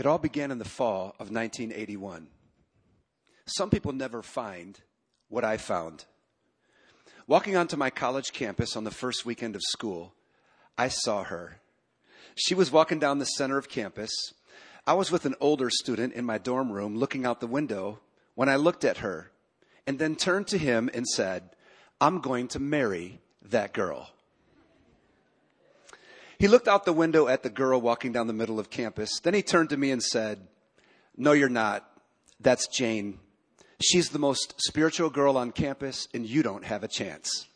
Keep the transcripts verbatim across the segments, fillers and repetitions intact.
It all began in the fall of nineteen eighty-one. Some people never find what I found. Walking onto my college campus on the first weekend of school, I saw her. She was walking down the center of campus. I was with an older student in my dorm room looking out the window when I looked at her and then turned to him and said, "I'm going to marry that girl." He looked out the window at the girl walking down the middle of campus. Then he turned to me and said, "No, you're not. That's Jane. She's the most spiritual girl on campus, and you don't have a chance."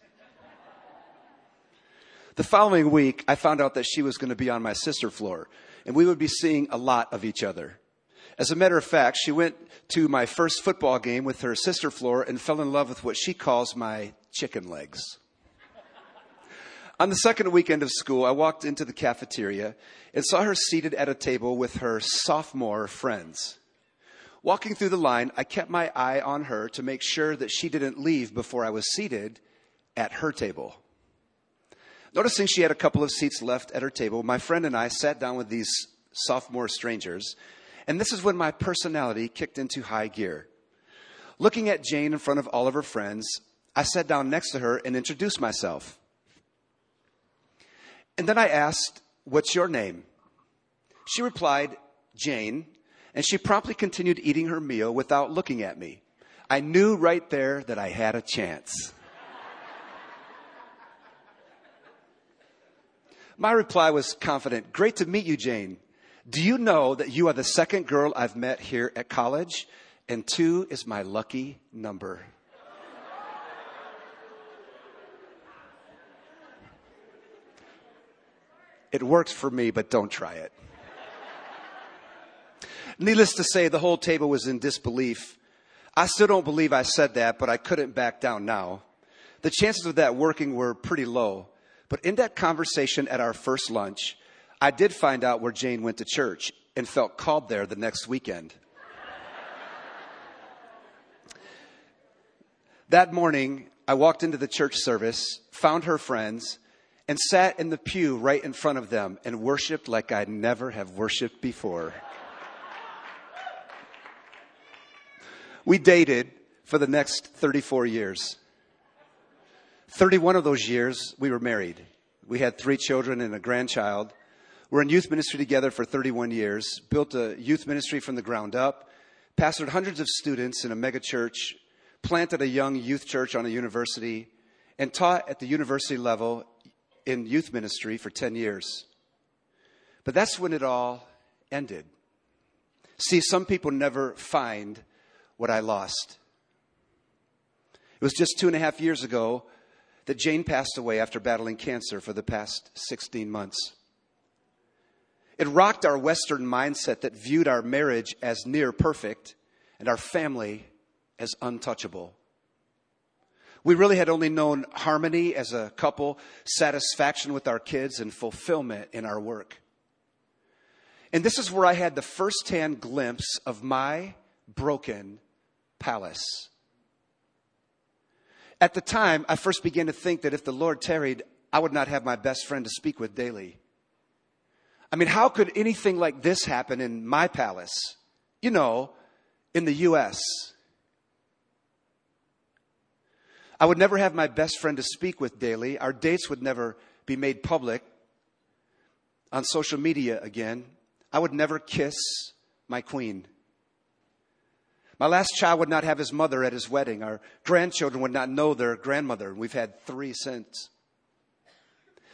The following week, I found out that she was going to be on my sister floor, and we would be seeing a lot of each other. As a matter of fact, she went to my first football game with her sister floor and fell in love with what she calls my chicken legs. On the second weekend of school, I walked into the cafeteria and saw her seated at a table with her sophomore friends. Walking through the line, I kept my eye on her to make sure that she didn't leave before I was seated at her table. Noticing she had a couple of seats left at her table, my friend and I sat down with these sophomore strangers, and this is when my personality kicked into high gear. Looking at Jane in front of all of her friends, I sat down next to her and introduced myself. And then I asked, "What's your name?" She replied, "Jane," and she promptly continued eating her meal without looking at me. I knew right there that I had a chance. My reply was confident. "Great to meet you, Jane. Do you know that you are the second girl I've met here at college? And two is my lucky number." It works for me, but don't try it. Needless to say, the whole table was in disbelief. I still don't believe I said that, but I couldn't back down now. The chances of that working were pretty low. But in that conversation at our first lunch, I did find out where Jane went to church and felt called there the next weekend. That morning, I walked into the church service, found her friends, and sat in the pew right in front of them and worshiped like I'd never have worshiped before. We dated for the next thirty-four years. thirty-one of those years, we were married. We had three children and a grandchild. We're in youth ministry together for thirty-one years, built a youth ministry from the ground up, pastored hundreds of students in a mega church, planted a young youth church on a university, and taught at the university level in youth ministry for ten years. But that's when it all ended. See, some people never find what I lost. It was just two and a half years ago that Jane passed away after battling cancer for the past sixteen months. It rocked our Western mindset that viewed our marriage as near perfect and our family as untouchable. We really had only known harmony as a couple, satisfaction with our kids, and fulfillment in our work. And this is where I had the firsthand glimpse of my broken palace. At the time, I first began to think that if the Lord tarried, I would not have my best friend to speak with daily. I mean, how could anything like this happen in my palace? You know, in the U S I would never have my best friend to speak with daily. Our dates would never be made public on social media again. I would never kiss my queen. My last child would not have his mother at his wedding. Our grandchildren would not know their grandmother. We've had three since.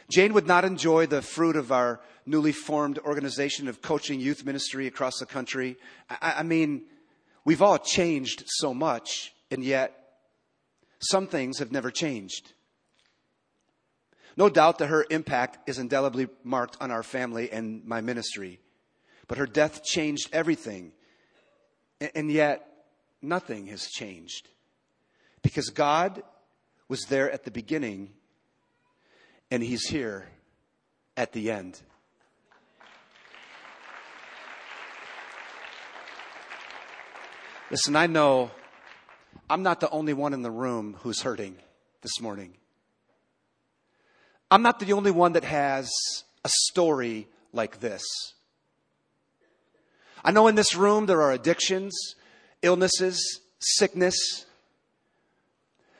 Jane would not enjoy the fruit of our newly formed organization of coaching youth ministry across the country. I, I mean, we've all changed so much, and yet some things have never changed. No doubt that her impact is indelibly marked on our family and my ministry, but her death changed everything. And yet, nothing has changed because God was there at the beginning and he's here at the end. Listen, I know I'm not the only one in the room who's hurting this morning. I'm not the only one that has a story like this. I know in this room there are addictions, illnesses, sickness,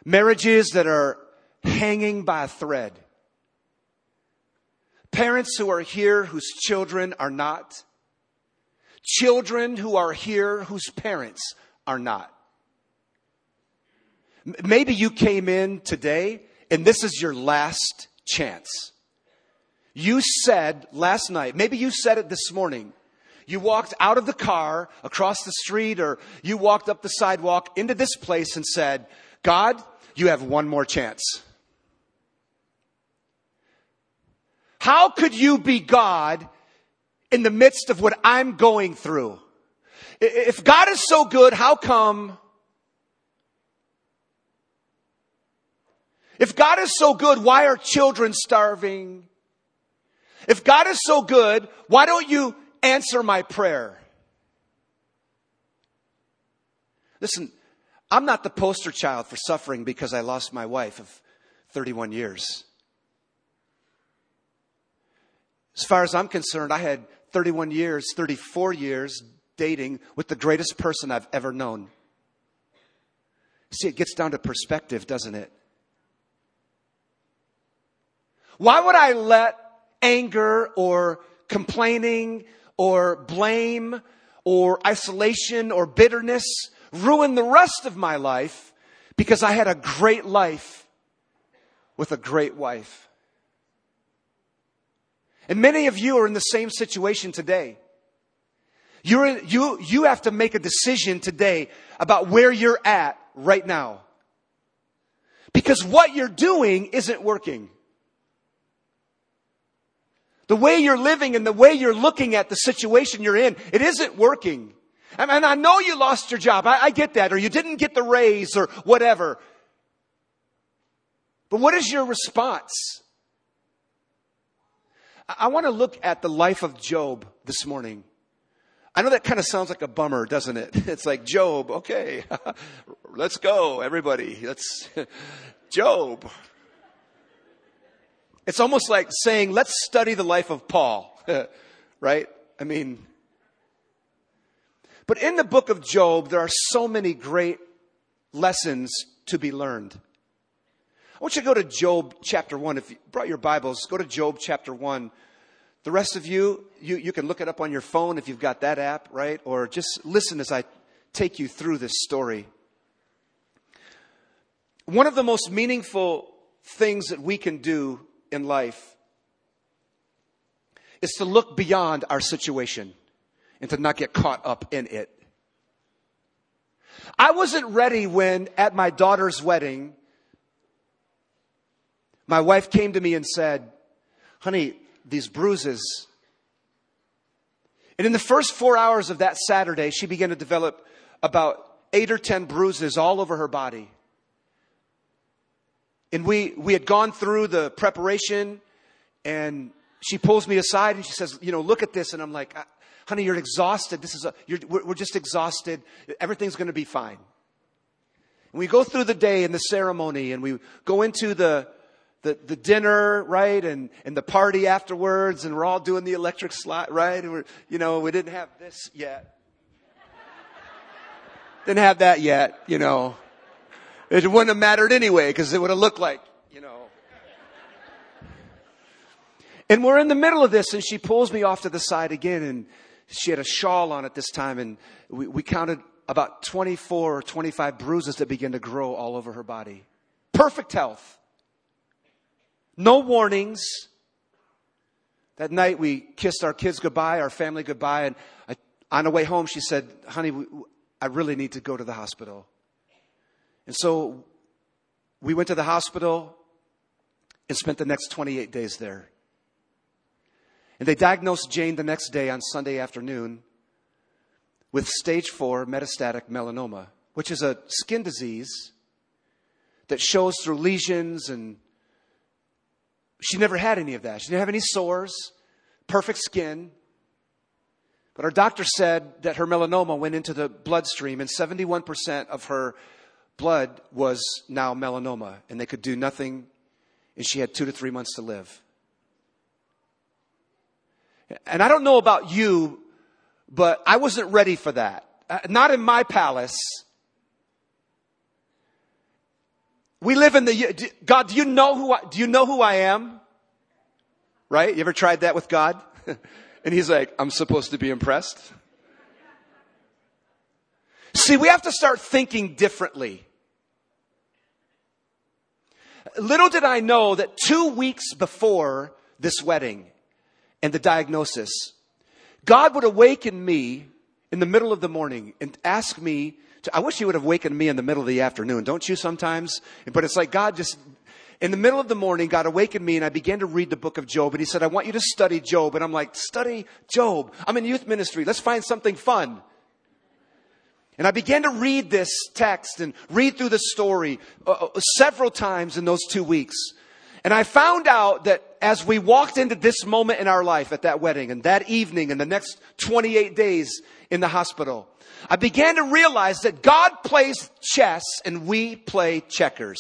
marriages that are hanging by a thread. Parents who are here whose children are not. Children who are here whose parents are not. Maybe you came in today and this is your last chance. You said last night, maybe you said it this morning. You walked out of the car across the street, or you walked up the sidewalk into this place and said, God, you have one more chance. How could you be God in the midst of what I'm going through? If God is so good, how come? If God is so good, why are children starving? If God is so good, why don't you answer my prayer? Listen, I'm not the poster child for suffering because I lost my wife of thirty-one years. As far as I'm concerned, I had thirty-one years, thirty-four years dating with the greatest person I've ever known. See, it gets down to perspective, doesn't it? Why would I let anger or complaining or blame or isolation or bitterness ruin the rest of my life, because I had a great life with a great wife? And many of you are in the same situation today. You're in, you, you have to make a decision today about where you're at right now, because what you're doing isn't working. The way you're living and the way you're looking at the situation you're in, it isn't working. And I know you lost your job. I, I get that. Or you didn't get the raise or whatever. But what is your response? I, I want to look at the life of Job this morning. I know that kind of sounds like a bummer, doesn't it? It's like, Job, okay, let's go, everybody. Let's, Job. It's almost like saying, let's study the life of Paul, right? I mean, but in the book of Job, there are so many great lessons to be learned. I want you to go to Job chapter one. If you brought your Bibles, go to Job chapter one. The rest of you, you, you can look it up on your phone if you've got that app, right? Or just listen as I take you through this story. One of the most meaningful things that we can do in life is to look beyond our situation and to not get caught up in it. I wasn't ready when at my daughter's wedding, my wife came to me and said, honey, these bruises. And in the first four hours of that Saturday, she began to develop about eight or ten bruises all over her body. And we, we had gone through the preparation, and she pulls me aside and she says, you know, look at this. And I'm like, honey, you're exhausted. This is a, you're, we're just exhausted. Everything's going to be fine. And we go through the day and the ceremony, and we go into the, the, the dinner, right? And, and the party afterwards, and we're all doing the electric slide, right? And we're, you know, we didn't have this yet. Didn't have that yet, you know. It wouldn't have mattered anyway, because it would have looked like, you know. And we're in the middle of this, and she pulls me off to the side again, and she had a shawl on at this time, and we, we counted about twenty-four or twenty-five bruises that began to grow all over her body. Perfect health. No warnings. That night we kissed our kids goodbye, our family goodbye, and I, on the way home she said, honey, we, I really need to go to the hospital. And so we went to the hospital and spent the next twenty-eight days there. And they diagnosed Jane the next day on Sunday afternoon with stage four metastatic melanoma, which is a skin disease that shows through lesions. And she never had any of that. She didn't have any sores, perfect skin. But our doctor said that her melanoma went into the bloodstream, and seventy-one percent of her blood was now melanoma, and they could do nothing, and she had two to three months to live. And I don't know about you, but I wasn't ready for that. Uh, not in my palace. We live in the, do, God, do you know who I, do you know who I am? Right? You ever tried that with God? And he's like, I'm supposed to be impressed. See, we have to start thinking differently. Little did I know that two weeks before this wedding and the diagnosis, God would awaken me in the middle of the morning and ask me to, I wish he would have awakened me in the middle of the afternoon. Don't you sometimes? But it's like God just, in the middle of the morning, God awakened me and I began to read the book of Job. And he said, I want you to study Job. And I'm like, study Job. I'm in youth ministry. Let's find something fun. And I began to read this text and read through the story uh, several times in those two weeks. And I found out that as we walked into this moment in our life at that wedding and that evening and the next twenty-eight days in the hospital, I began to realize that God plays chess and we play checkers.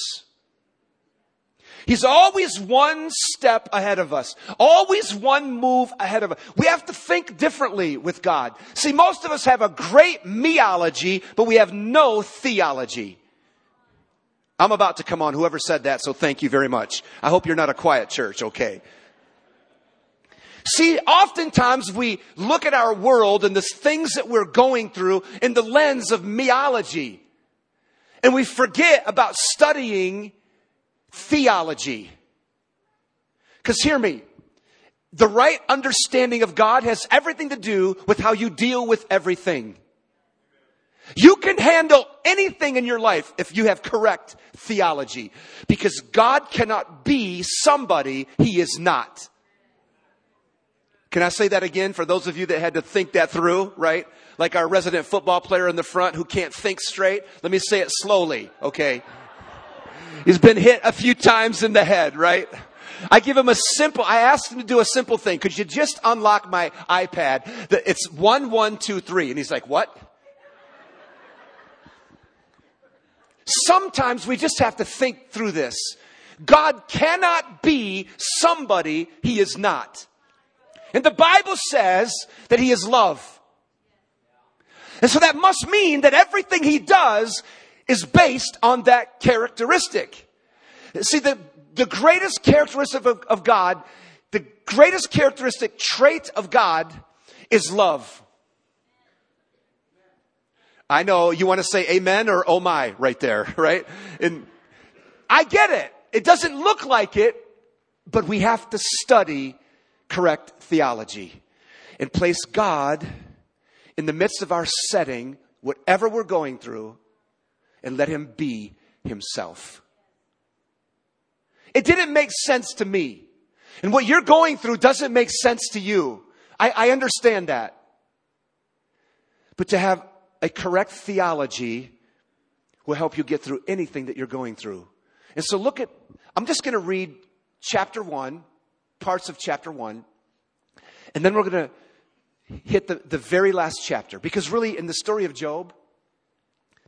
He's always one step ahead of us. Always one move ahead of us. We have to think differently with God. See, most of us have a great meology, but we have no theology. I'm about to come on, whoever said that, so thank you very much. I hope you're not a quiet church, okay? See, oftentimes we look at our world and the things that we're going through in the lens of meology. And we forget about studying theology. Because hear me, the right understanding of God has everything to do with how you deal with everything. You can handle anything in your life if you have correct theology, because God cannot be somebody he is not. Can I say that again for those of you that had to think that through, right? Like our resident football player in the front who can't think straight. Let me say it slowly, okay? He's been hit a few times in the head, right? I give him a simple, I asked him to do a simple thing. Could you just unlock my iPad? It's one, one, two, three. And he's like, what? Sometimes we just have to think through this. God cannot be somebody he is not. And the Bible says that he is love. And so that must mean that everything he does is based on that characteristic. See, the, the greatest characteristic of, of God, the greatest characteristic trait of God is love. I know you want to say amen or oh my right there, right? And I get it. It doesn't look like it, but we have to study correct theology and place God in the midst of our setting, whatever we're going through, and let him be himself. It didn't make sense to me. And what you're going through doesn't make sense to you. I, I understand that. But to have a correct theology will help you get through anything that you're going through. And so look at, I'm just going to read chapter one, parts of chapter one. And then we're going to hit the, the very last chapter. Because really in the story of Job,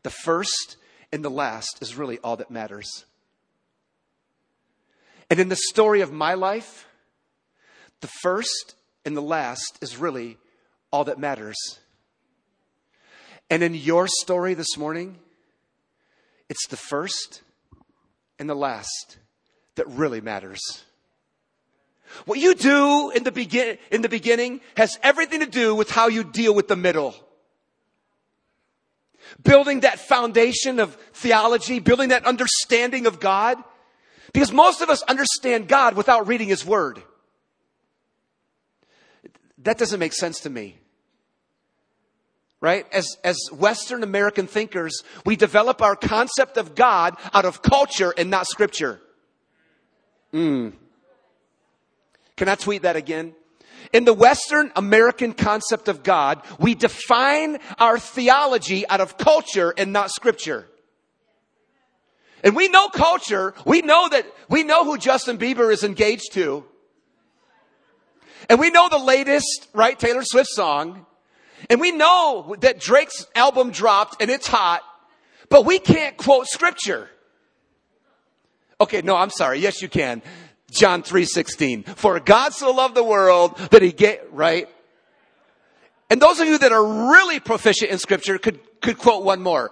the first and the last is really all that matters. And in the story of my life, the first and the last is really all that matters. And in your story this morning, it's the first and the last that really matters. What you do in the begin in the beginning has everything to do with how you deal with the middle. Building that foundation of theology, building that understanding of God. Because most of us understand God without reading his word. That doesn't make sense to me. Right? As, as Western American thinkers, we develop our concept of God out of culture and not scripture. Mm. Can I tweet that again? In the Western American concept of God, we define our theology out of culture and not scripture. And we know culture. We know that we know who Justin Bieber is engaged to. And we know the latest, right, Taylor Swift song. And we know that Drake's album dropped and it's hot, but we can't quote scripture. Okay, no, I'm sorry. Yes, you can. John three sixteen, for God so loved the world that he gave, right? And those of you that are really proficient in Scripture could, could quote one more.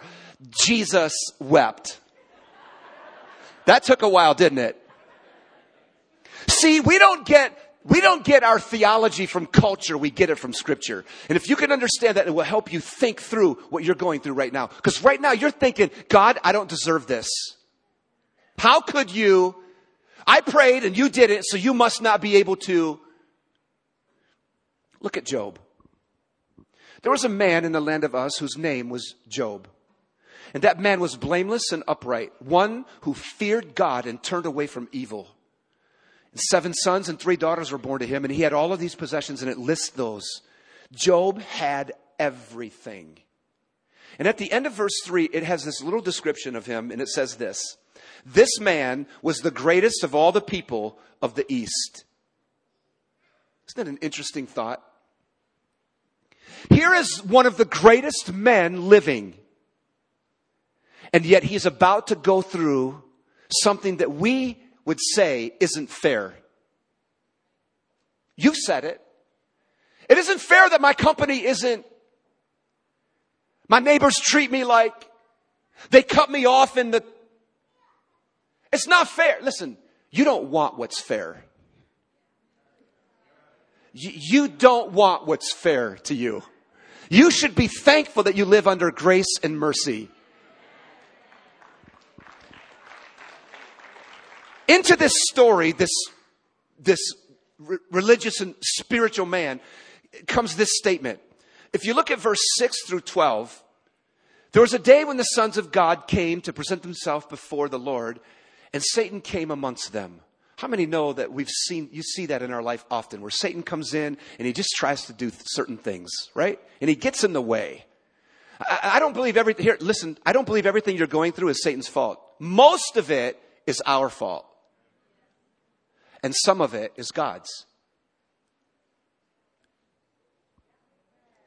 Jesus wept. That took a while, didn't it? See, we don't get, we don't get our theology from culture. We get it from Scripture. And if you can understand that, it will help you think through what you're going through right now. Because right now you're thinking, God, I don't deserve this. How could you? I prayed and you didn't, so you must not be able to. Look at Job. There was a man in the land of Uz whose name was Job. And that man was blameless and upright, one who feared God and turned away from evil. And seven sons and three daughters were born to him, and he had all of these possessions, and it lists those. Job had everything. And at the end of verse three, it has this little description of him, and it says this. This man was the greatest of all the people of the East. Isn't that an interesting thought? Here is one of the greatest men living. And yet he's about to go through something that we would say isn't fair. You've said it. It isn't fair that my company isn't. My neighbors treat me like they cut me off in the. It's not fair. Listen, you don't want what's fair. Y- you don't want what's fair to you. You should be thankful that you live under grace and mercy. Into this story, this, this re- religious and spiritual man, comes this statement. If you look at verse six through twelve, there was a day when the sons of God came to present themselves before the Lord, and Satan came amongst them. How many know that we've seen, you see that in our life often, where Satan comes in and he just tries to do certain things, right? And he gets in the way. I, I don't believe everything, here, listen, I don't believe everything you're going through is Satan's fault. Most of it is our fault. And some of it is God's.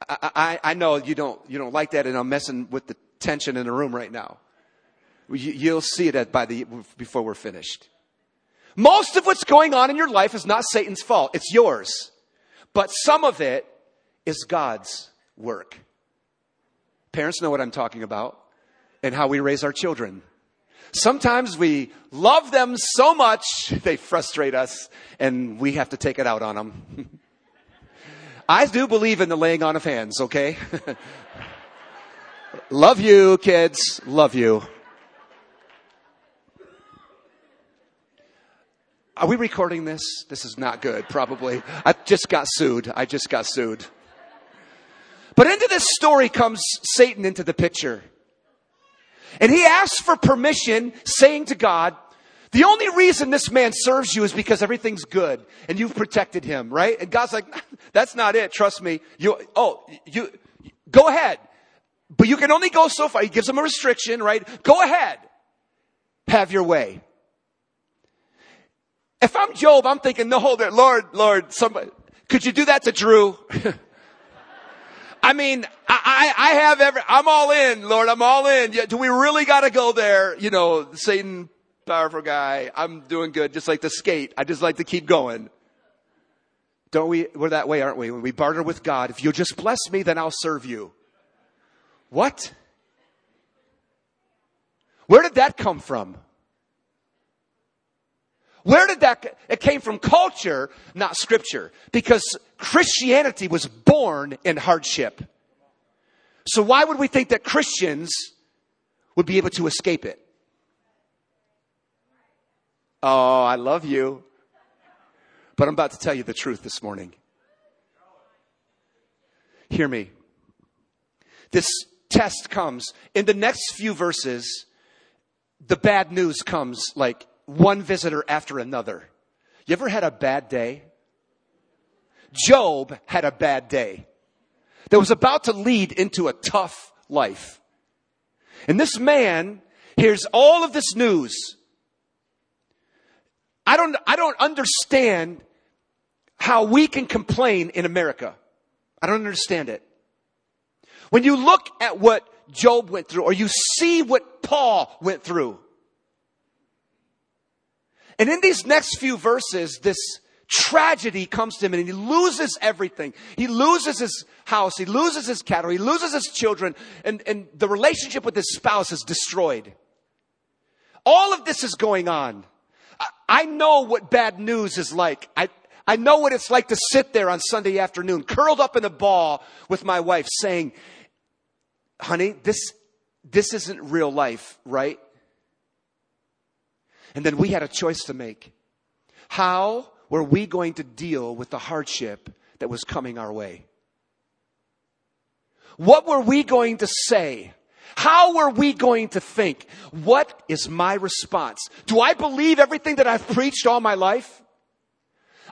I, I, I know you don't you don't like that, and I'm messing with the tension in the room right now. You, you'll see that by the before we're finished. Most of what's going on in your life is not Satan's fault; it's yours. But some of it is God's work. Parents know what I'm talking about, and how we raise our children. Sometimes we love them so much, they frustrate us, and we have to take it out on them. I do believe in the laying on of hands, okay? Love you, kids. Love you. Are we recording this? This is not good, probably. I just got sued. I just got sued. But into this story comes Satan into the picture. And he asks for permission, saying to God, the only reason this man serves you is because everything's good and you've protected him, right? And God's like, that's not it. Trust me. You, oh, you go ahead, but you can only go so far. He gives him a restriction, right? Go ahead. Have your way. If I'm Job, I'm thinking, no, hold it. Lord, Lord, somebody, could you do that to Drew? I mean, I, I, I have every, I'm all in, Lord, I'm all in. Do we really got to go there? You know, Satan, powerful guy, I'm doing good. Just like the skate. I just like to keep going. Don't we, we're that way, aren't we? When we barter with God, if you'll just bless me, then I'll serve you. What? Where did that come from? Where did that, it came from culture, not Scripture, because Christianity was born in hardship. So why would we think that Christians would be able to escape it? Oh, I love you. But I'm about to tell you the truth this morning. Hear me. This test comes. In the next few verses, the bad news comes like one visitor after another. You ever had a bad day? Job had a bad day that was about to lead into a tough life. And this man hears all of this news. I don't, I don't understand how we can complain in America. I don't understand it. When you look at what Job went through, or you see what Paul went through, and in these next few verses, this tragedy comes to him and he loses everything. He loses his house. He loses his cattle. He loses his children. And, and the relationship with his spouse is destroyed. All of this is going on. I, I know what bad news is like. I, I know what it's like to sit there on Sunday afternoon, curled up in a ball with my wife saying, honey, this, this isn't real life, right? And then we had a choice to make. How were we going to deal with the hardship that was coming our way? What were we going to say? How were we going to think? What is my response? Do I believe everything that I've preached all my life?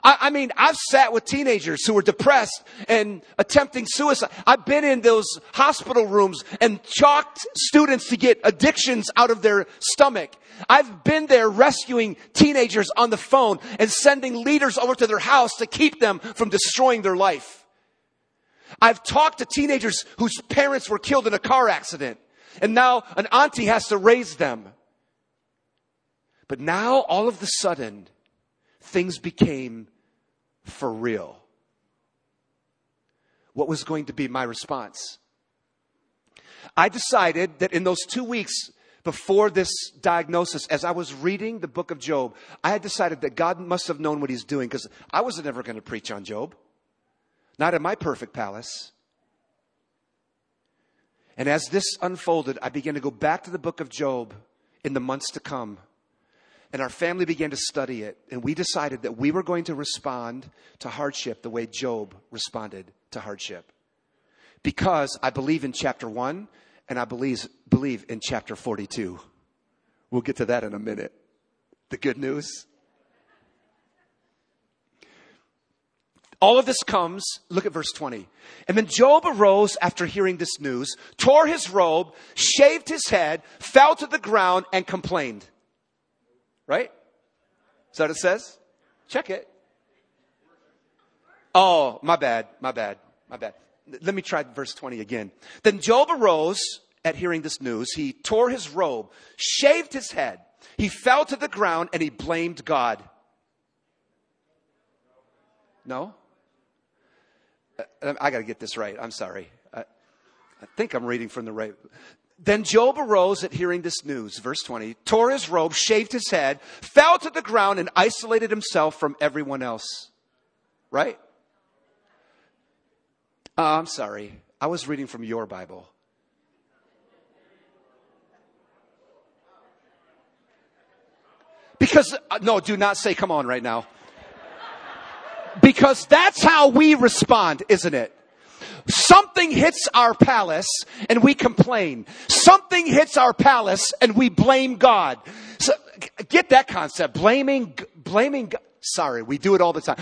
I, I mean, I've sat with teenagers who were depressed and attempting suicide. I've been in those hospital rooms and chalked students to get addictions out of their stomach. I've been there rescuing teenagers on the phone and sending leaders over to their house to keep them from destroying their life. I've talked to teenagers whose parents were killed in a car accident, and now an auntie has to raise them. But now, all of a sudden, things became for real. What was going to be my response? I decided that in those two weeks before this diagnosis, as I was reading the book of Job, I had decided that God must have known what he's doing, because I was never going to preach on Job. Not in my perfect palace. And as this unfolded, I began to go back to the book of Job in the months to come. And our family began to study it. And we decided that we were going to respond to hardship the way Job responded to hardship. Because I believe in chapter one and I believe, believe in chapter forty-two. We'll get to that in a minute. The good news. All of this comes, look at verse twenty. And then Job arose after hearing this news, tore his robe, shaved his head, fell to the ground and complained. Right? Is that what it says? Check it. Oh, my bad, my bad, my bad. Let me try verse twenty again. Then Job arose at hearing this news. He tore his robe, shaved his head. He fell to the ground and he blamed God. No? I got to get this right. I'm sorry. I, I think I'm reading from the right. Then Job arose at hearing this news, verse twenty, tore his robe, shaved his head, fell to the ground, and isolated himself from everyone else. Right? Uh, I'm sorry. I was reading from your Bible. Because, uh, no, do not say come on right now. Because that's how we respond, isn't it? Something hits our palace and we complain. Something hits our palace and we blame God. So, get that concept. Blaming, blaming, sorry, we do it all the time.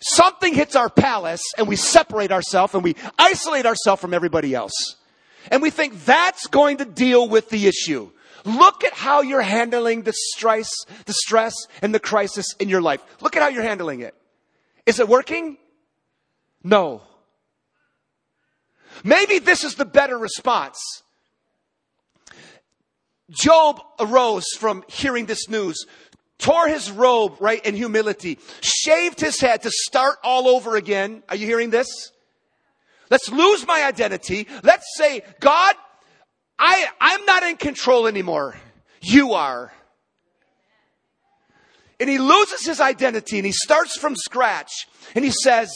Something hits our palace and we separate ourselves and we isolate ourselves from everybody else. And we think that's going to deal with the issue. Look at how you're handling the stress, the stress and the crisis in your life. Look at how you're handling it. Is it working? No. Maybe this is the better response. Job arose from hearing this news, tore his robe, right, in humility, shaved his head to start all over again. Are you hearing this? Let's lose my identity. Let's say, God, I, I'm not in control anymore. You are. And he loses his identity and he starts from scratch. And he says,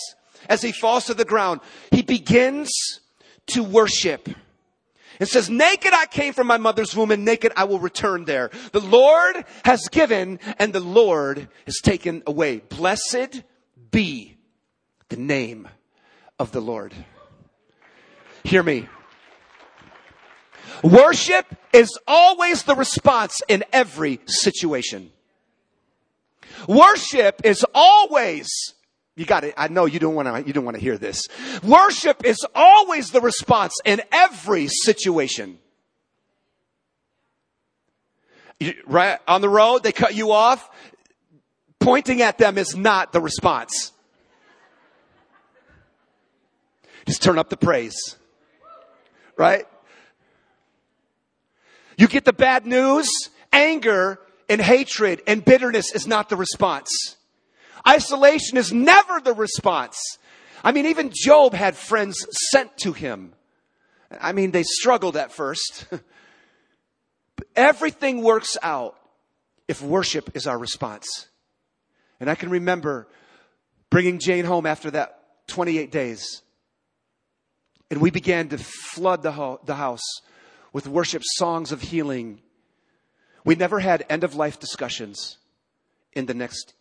as he falls to the ground, he begins to worship. It says, naked I came from my mother's womb and naked I will return there. The Lord has given and the Lord has taken away. Blessed be the name of the Lord. Hear me. Worship is always the response in every situation. Worship is always, you got it. I know you don't want to, you don't want to hear this. Worship is always the response in every situation. You, right on the road, they cut you off. Pointing at them is not the response. Just turn up the praise. Right? You get the bad news, anger, and hatred and bitterness is not the response. Isolation is never the response. I mean, even Job had friends sent to him. I mean, they struggled at first. But everything works out if worship is our response. And I can remember bringing Jane home after that twenty-eight days. And we began to flood the, ho- the house with worship songs of healing. We never had end-of-life discussions in the next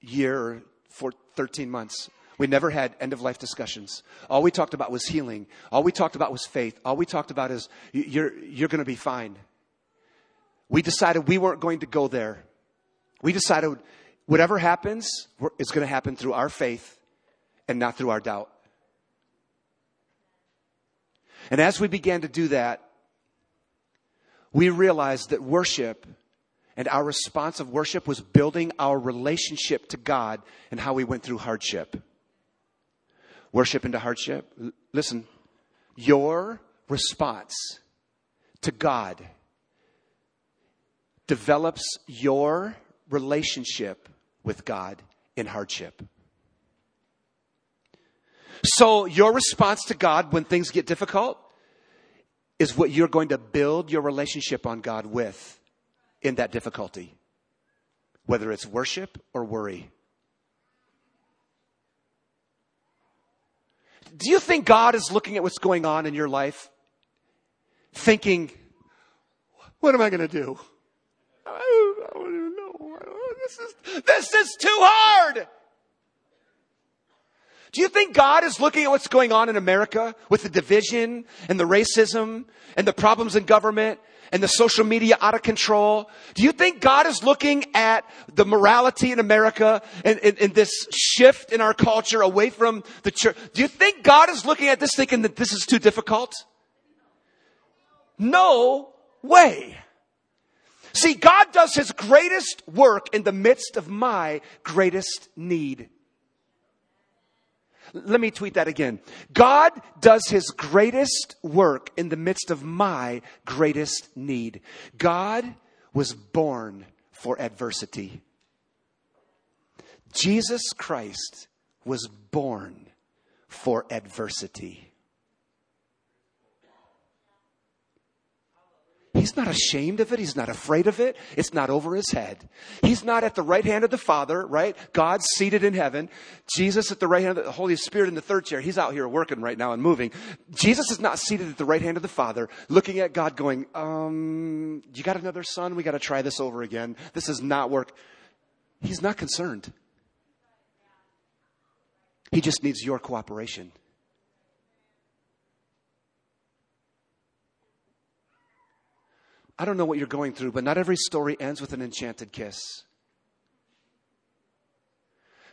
year or four, thirteen months. We never had end-of-life discussions. All we talked about was healing. All we talked about was faith. All we talked about is, you're, you're going to be fine. We decided we weren't going to go there. We decided whatever happens, it's going to happen through our faith and not through our doubt. And as we began to do that, we realized that worship and our response of worship was building our relationship to God and how we went through hardship. Worship into hardship. L- listen, your response to God develops your relationship with God in hardship. So your response to God when things get difficult is what you're going to build your relationship on God with in that difficulty, whether it's worship or worry. Do you think God is looking at what's going on in your life, thinking, what am I going to do? I don't, I don't even know. This is, this is too hard. Do you think God is looking at what's going on in America with the division and the racism and the problems in government and the social media out of control? Do you think God is looking at the morality in America and, and, and this shift in our culture away from the church? Do you think God is looking at this thinking that this is too difficult? No way. See, God does his greatest work in the midst of my greatest need. Let me tweet that again. God does his greatest work in the midst of my greatest need. God was born for adversity. Jesus Christ was born for adversity. He's not ashamed of it. He's not afraid of it. It's not over his head. He's not at the right hand of the Father, right? God seated in heaven. Jesus at the right hand of the Holy Spirit in the third chair. He's out here working right now and moving. Jesus is not seated at the right hand of the Father, looking at God going, um, you got another son? We got to try this over again. This does not work. He's not concerned. He just needs your cooperation. I don't know what you're going through, but not every story ends with an enchanted kiss.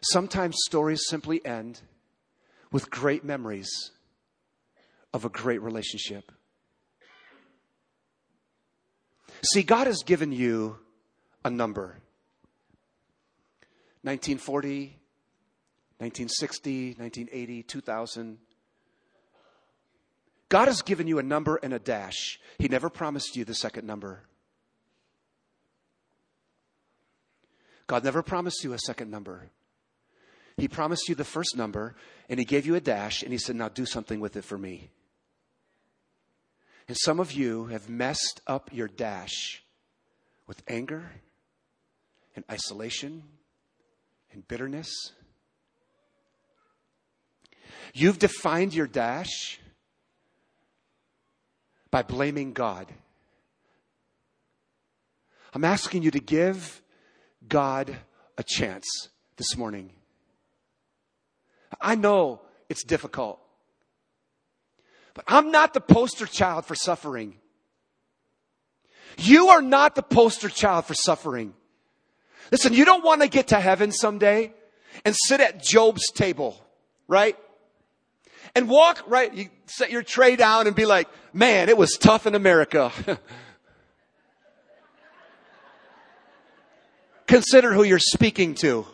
Sometimes stories simply end with great memories of a great relationship. See, God has given you a number. nineteen forty, nineteen sixty, nineteen eighty, two thousand. God has given you a number and a dash. He never promised you the second number. God never promised you a second number. He promised you the first number, and he gave you a dash, and he said, now do something with it for me. And some of you have messed up your dash with anger and isolation and bitterness. You've defined your dash by blaming God. I'm asking you to give God a chance this morning. I know it's difficult, but I'm not the poster child for suffering. You are not the poster child for suffering. Listen, you don't want to get to heaven someday and sit at Job's table, right? And walk right, you set your tray down and be like, man, it was tough in America. Consider who you're speaking to.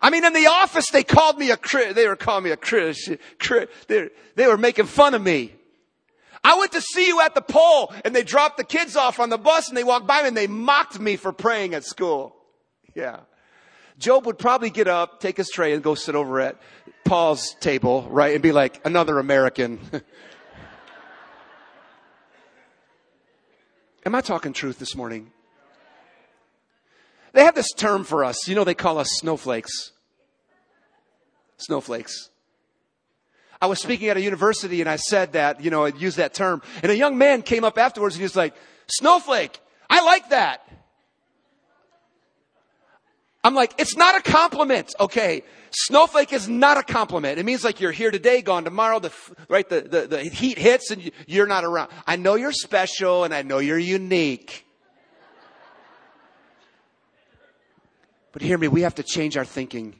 I mean, in the office, they called me a crit. They were calling me a crit. crit they, they were making fun of me. I went to see you at the poll and they dropped the kids off on the bus and they walked by me and they mocked me for praying at school. Yeah. Job would probably get up, take his tray, and go sit over at Paul's table, right, and be like, another American. Am I talking truth this morning? They have this term for us. You know, they call us snowflakes. Snowflakes. I was speaking at a university and I said that, you know, I used that term. And a young man came up afterwards and he was like, snowflake, I like that. I'm like, it's not a compliment. Okay. Snowflake is not a compliment. It means like you're here today, gone tomorrow, the, right? The, the, the heat hits and you're not around. I know you're special and I know you're unique. But hear me, we have to change our thinking.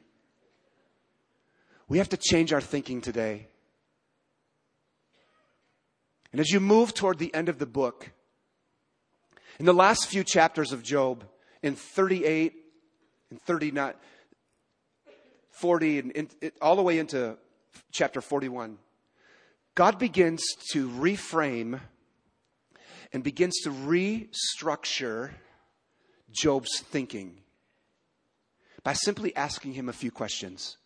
We have to change our thinking today. And as you move toward the end of the book, in the last few chapters of Job, in thirty-eight and thirty-nine, forty, and in, it, all the way into chapter forty-one, God begins to reframe and begins to restructure Job's thinking by simply asking him a few questions.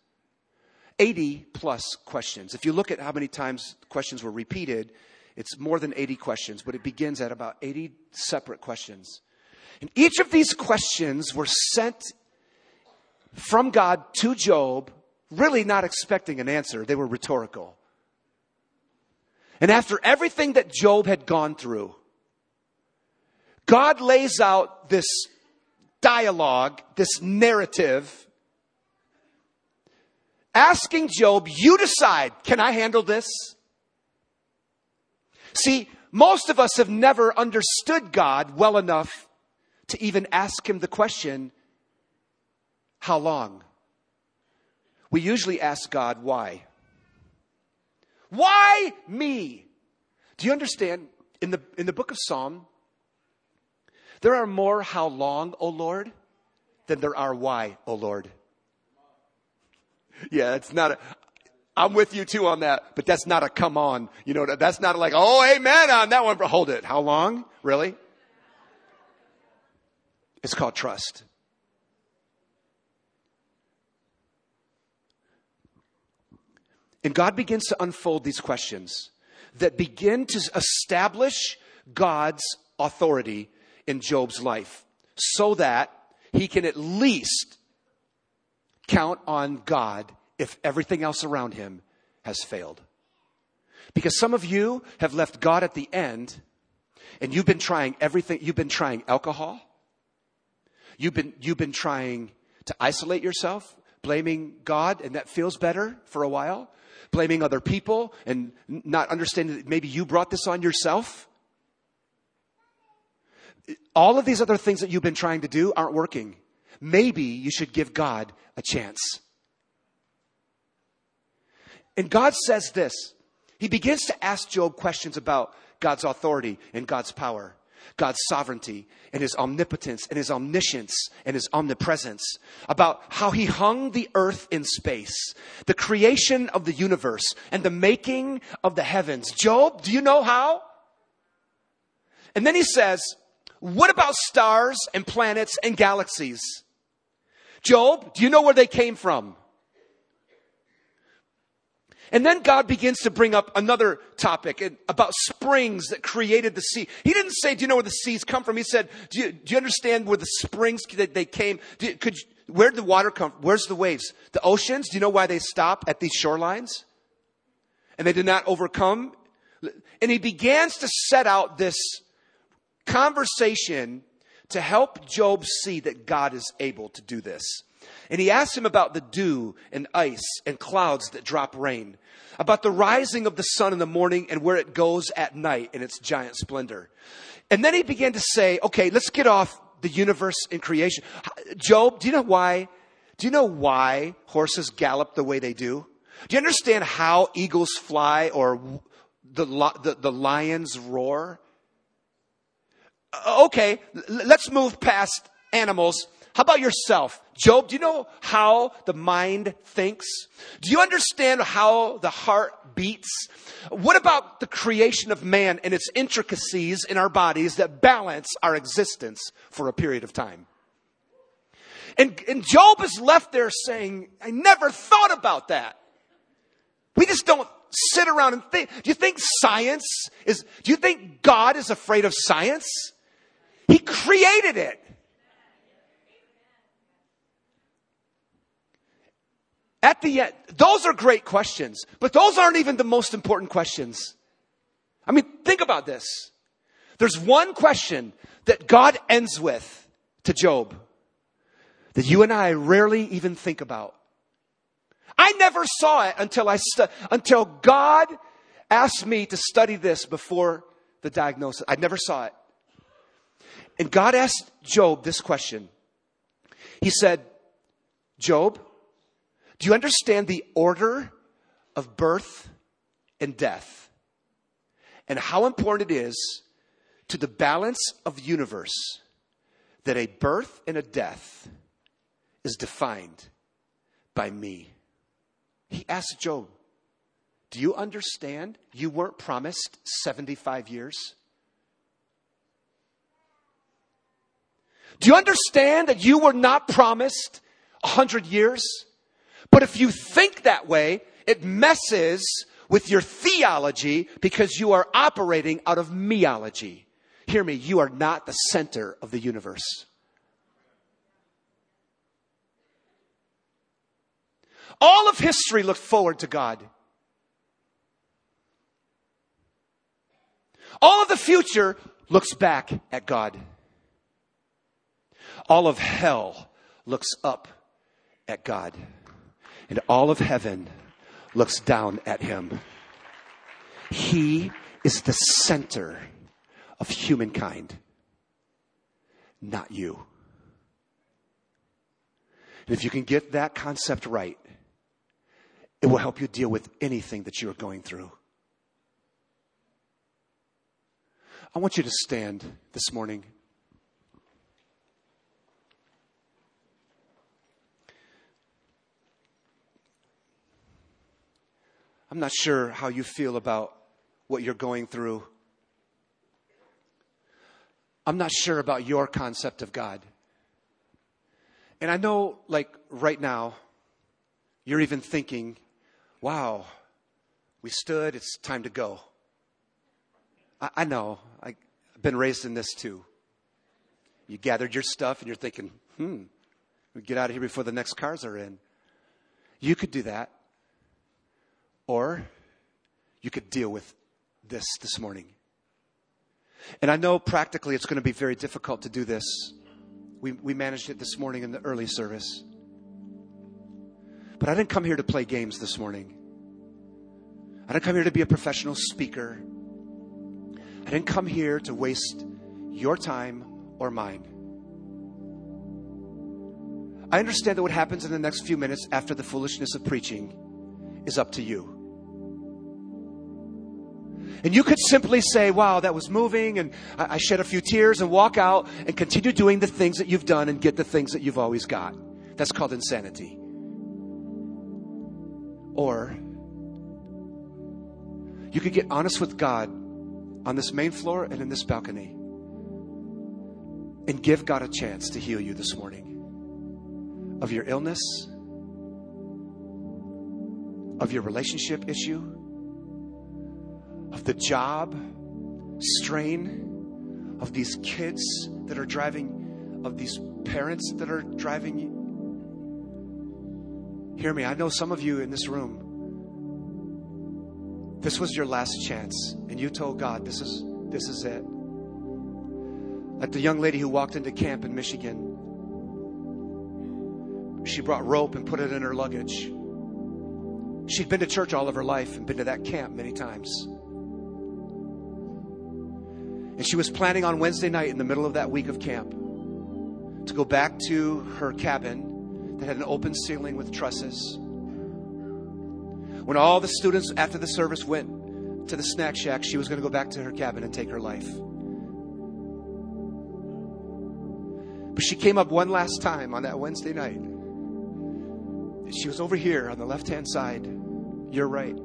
eighty plus questions. If you look at how many times questions were repeated, it's more than eighty questions, but it begins at about eighty separate questions. And each of these questions were sent from God to Job, really not expecting an answer. They were rhetorical. And after everything that Job had gone through, God lays out this dialogue, this narrative, asking Job, you decide, can I handle this? See, most of us have never understood God well enough to even ask him the question, how long? We usually ask God, why? Why me? Do you understand? In the, in the book of Psalm, there are more how long, O Lord, than there are why, O Lord. Yeah, it's not a, I'm with you too on that, but that's not a come on. You know, that's not like, oh, amen on that one. But hold it. How long? Really? It's called trust. And God begins to unfold these questions that begin to establish God's authority in Job's life so that he can at least count on God if everything else around him has failed. Because some of you have left God at the end and you've been trying everything. You've been trying alcohol. You've been, you've been trying to isolate yourself, blaming God, and that feels better for a while. Blaming other people and not understanding that maybe you brought this on yourself. All of these other things that you've been trying to do aren't working. Maybe you should give God a chance. And God says this. He begins to ask Job questions about God's authority and God's power, God's sovereignty and his omnipotence and his omniscience and his omnipresence, about how he hung the earth in space, the creation of the universe and the making of the heavens. Job, do you know how? And then he says, what about stars and planets and galaxies? Job, do you know where they came from? And then God begins to bring up another topic about springs that created the sea. He didn't say, do you know where the seas come from? He said, do you, do you understand where the springs that they came? Do, could, where'd the water come from? Where's the waves? The oceans, do you know why they stop at these shorelines? And they did not overcome. And he begins to set out this conversation to help Job see that God is able to do this. And he asks him about the dew and ice and clouds that drop rain, about the rising of the sun in the morning and where it goes at night in its giant splendor. And then he began to say, okay, let's get off the universe and creation. Job, do you know why? Do you know why horses gallop the way they do? Do you understand how eagles fly or the, the, the lions roar? Okay, let's move past animals. How about yourself? Job, do you know how the mind thinks? Do you understand how the heart beats? What about the creation of man and its intricacies in our bodies that balance our existence for a period of time? And, and Job is left there saying, I never thought about that. We just don't sit around and think. Do you think science is, do you think God is afraid of science? He created it. At the end, those are great questions, but those aren't even the most important questions. I mean, think about this. There's one question that God ends with to Job that you and I rarely even think about. I never saw it until I stu- until God asked me to study this before the diagnosis. I never saw it. And God asked Job this question. He said, Job, do you understand the order of birth and death and how important it is to the balance of the universe that a birth and a death is defined by me? He asked Job, do you understand you weren't promised seventy-five years? Do you understand that you were not promised one hundred years? But if you think that way, it messes with your theology because you are operating out of meology. Hear me, you are not the center of the universe. All of history looked forward to God. All of the future looks back at God. All of hell looks up at God. And all of heaven looks down at him. He is the center of humankind, not you. And if you can get that concept right, it will help you deal with anything that you're going through. I want you to stand this morning. I'm not sure how you feel about what you're going through. I'm not sure about your concept of God. And I know, like, right now, you're even thinking, wow, we stood, it's time to go. I, I know, I, I've been raised in this too. You gathered your stuff and you're thinking, hmm, we get out of here before the next cars are in. You could do that. Or you could deal with this this morning. And I know practically it's going to be very difficult to do this. We we managed it this morning in the early service. But I didn't come here to play games this morning. I didn't come here to be a professional speaker. I didn't come here to waste your time or mine. I understand that what happens in the next few minutes after the foolishness of preaching is up to you. And you could simply say, wow, that was moving, and I shed a few tears, and walk out and continue doing the things that you've done and get the things that you've always got. That's called insanity. Or you could get honest with God on this main floor and in this balcony and give God a chance to heal you this morning of your illness, of your relationship issue, of the job strain, of these kids that are driving, of these parents that are driving you. Hear me, I know some of you in this room, this was your last chance, and you told God, this is, this is it. Like the young lady who walked into camp in Michigan, she brought rope and put it in her luggage. She'd been to church all of her life and been to that camp many times. And she was planning on Wednesday night in the middle of that week of camp to go back to her cabin that had an open ceiling with trusses. When all the students after the service went to the snack shack, she was going to go back to her cabin and take her life. But she came up one last time on that Wednesday night. She was over here on the left-hand side. You're right.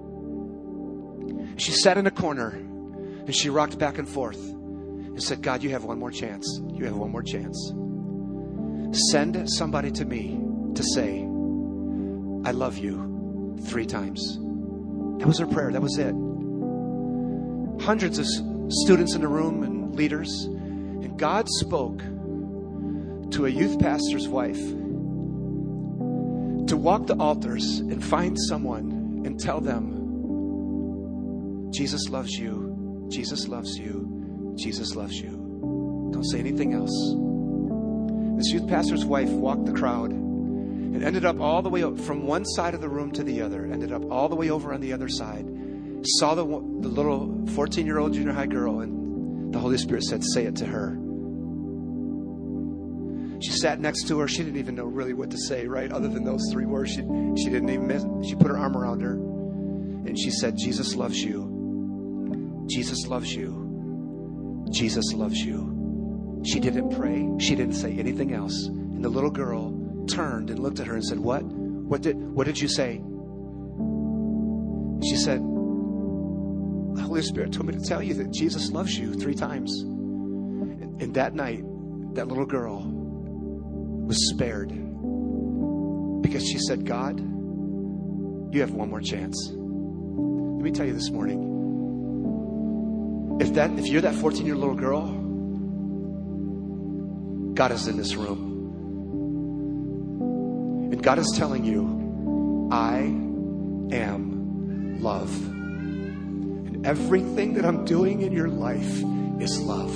She sat in a corner and she rocked back and forth and said, God, you have one more chance. You have one more chance. send somebody to me to say, I love you three times. That was her prayer. That was it. Hundreds of students in the room and leaders. And God spoke to a youth pastor's wife to walk the altars and find someone and tell them, Jesus loves you. Jesus loves you. Jesus loves you. Don't say anything else. This youth pastor's wife walked the crowd and ended up all the way up from one side of the room to the other, ended up all the way over on the other side, saw the, the little fourteen-year-old junior high girl, and the Holy Spirit said, say it to her. She sat next to her. She didn't even know really what to say, right? Other than those three words, she, she didn't even miss. She put her arm around her, and she said, Jesus loves you. Jesus loves you. Jesus loves you. She didn't pray. She didn't say anything else. And the little girl turned and looked at her and said, what? What did, what did you say? She said, the Holy Spirit told me to tell you that Jesus loves you three times. And, and that night, that little girl was spared because she said, God, you have one more chance. Let me tell you this morning, if that, if you're that fourteen-year-old little girl, God is in this room. And God is telling you, I am love. And everything that I'm doing in your life is love.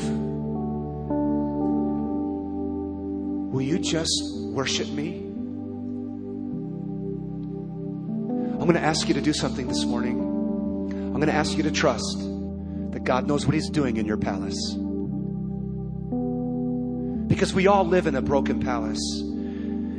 Will you just worship me? I'm going to ask you to do something this morning. I'm going to ask you to trust that God knows what He's doing in your palace. Because we all live in a broken palace.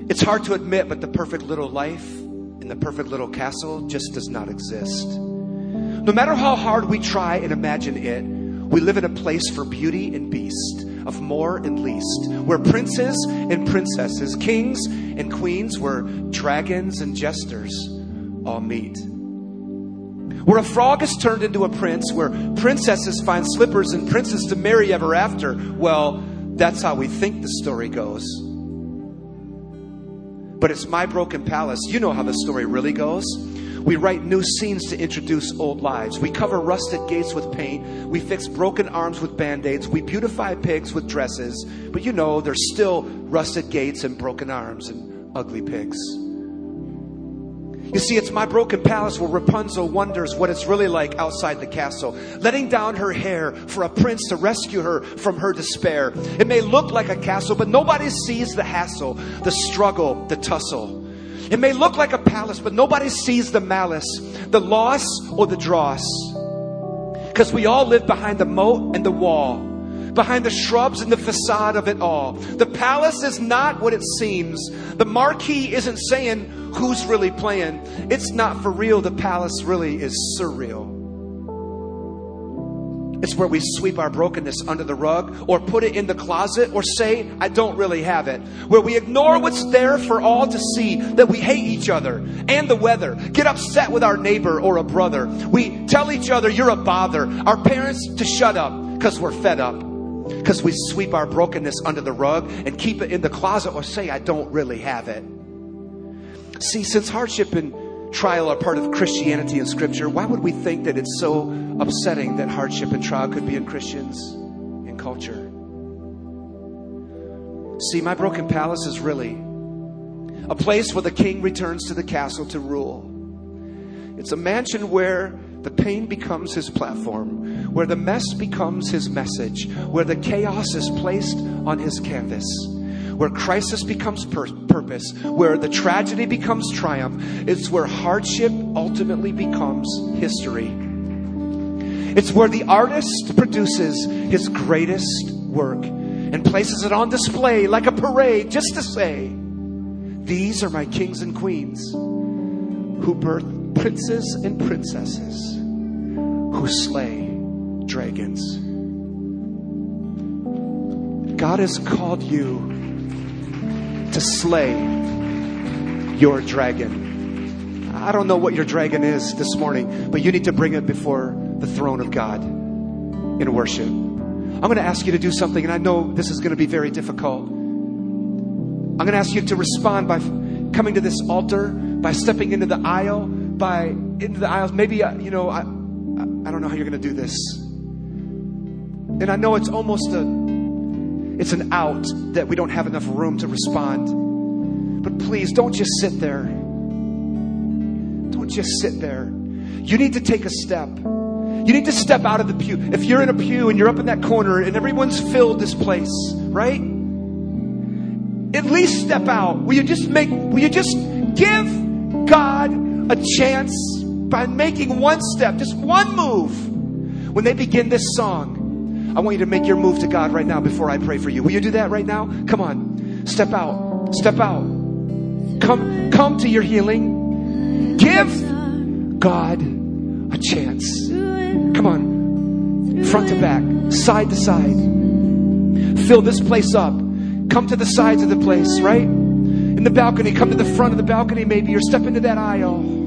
It's hard to admit, but the perfect little life and the perfect little castle just does not exist. No matter how hard we try and imagine it, we live in a place for beauty and beast, of more and least, where princes and princesses, kings and queens, where dragons and jesters all meet. Where a frog is turned into a prince, where princesses find slippers and princes to marry ever after. Well, that's how we think the story goes. But it's my broken palace. You know how the story really goes. We write new scenes to introduce old lives. We cover rusted gates with paint. We fix broken arms with band-aids. We beautify pigs with dresses. But you know, there's still rusted gates and broken arms and ugly pigs. You see, it's my broken palace where Rapunzel wonders what it's really like outside the castle, letting down her hair for a prince to rescue her from her despair. It may look like a castle, but nobody sees the hassle, the struggle, the tussle. It may look like a palace, but nobody sees the malice, the loss, or the dross. Because we all live behind the moat and the wall, behind the shrubs and the facade of it all. The palace is not what it seems. The marquee isn't saying who's really playing. It's not for real. The palace really is surreal. It's where we sweep our brokenness under the rug, or put it in the closet, or say, I don't really have it. Where we ignore what's there for all to see, that we hate each other and the weather, get upset with our neighbor or a brother. We tell each other, you're a bother. Our parents to shut up because we're fed up. Because we sweep our brokenness under the rug and keep it in the closet, or say, I don't really have it. See, since hardship and trial are part of Christianity and Scripture, why would we think that it's so upsetting that hardship and trial could be in Christians and culture? See, my broken palace is really a place where the king returns to the castle to rule. It's a mansion where the pain becomes his platform, where the mess becomes his message, where the chaos is placed on his canvas, where crisis becomes pur- purpose, where the tragedy becomes triumph. It's where hardship ultimately becomes history. It's where the artist produces his greatest work and places it on display like a parade, just to say, these are my kings and queens who birthed princes and princesses who slay dragons. God has called you to slay your dragon. I don't know what your dragon is this morning, but you need to bring it before the throne of God in worship. I'm going to ask you to do something, and I know this is going to be very difficult. I'm going to ask you to respond by coming to this altar, by stepping into the aisle, by into the aisles. Maybe, you know, I, I don't know how you're going to do this. And I know it's almost a, it's an out that we don't have enough room to respond. But please don't just sit there. Don't just sit there. You need to take a step. You need to step out of the pew. If you're in a pew and you're up in that corner and everyone's filled this place, right? At least step out. Will you just make, will you just give God a chance by making one step, just one move? When they begin this song, I want you to make your move to God right now before I pray for you. Will you do that right now? Come on. Step out. Step out. Come, come to your healing. Give God a chance. Come on. Front to back, side to side. Fill this place up. Come to the sides of the place, right? In the balcony, come to the front of the balcony maybe, or step into that aisle.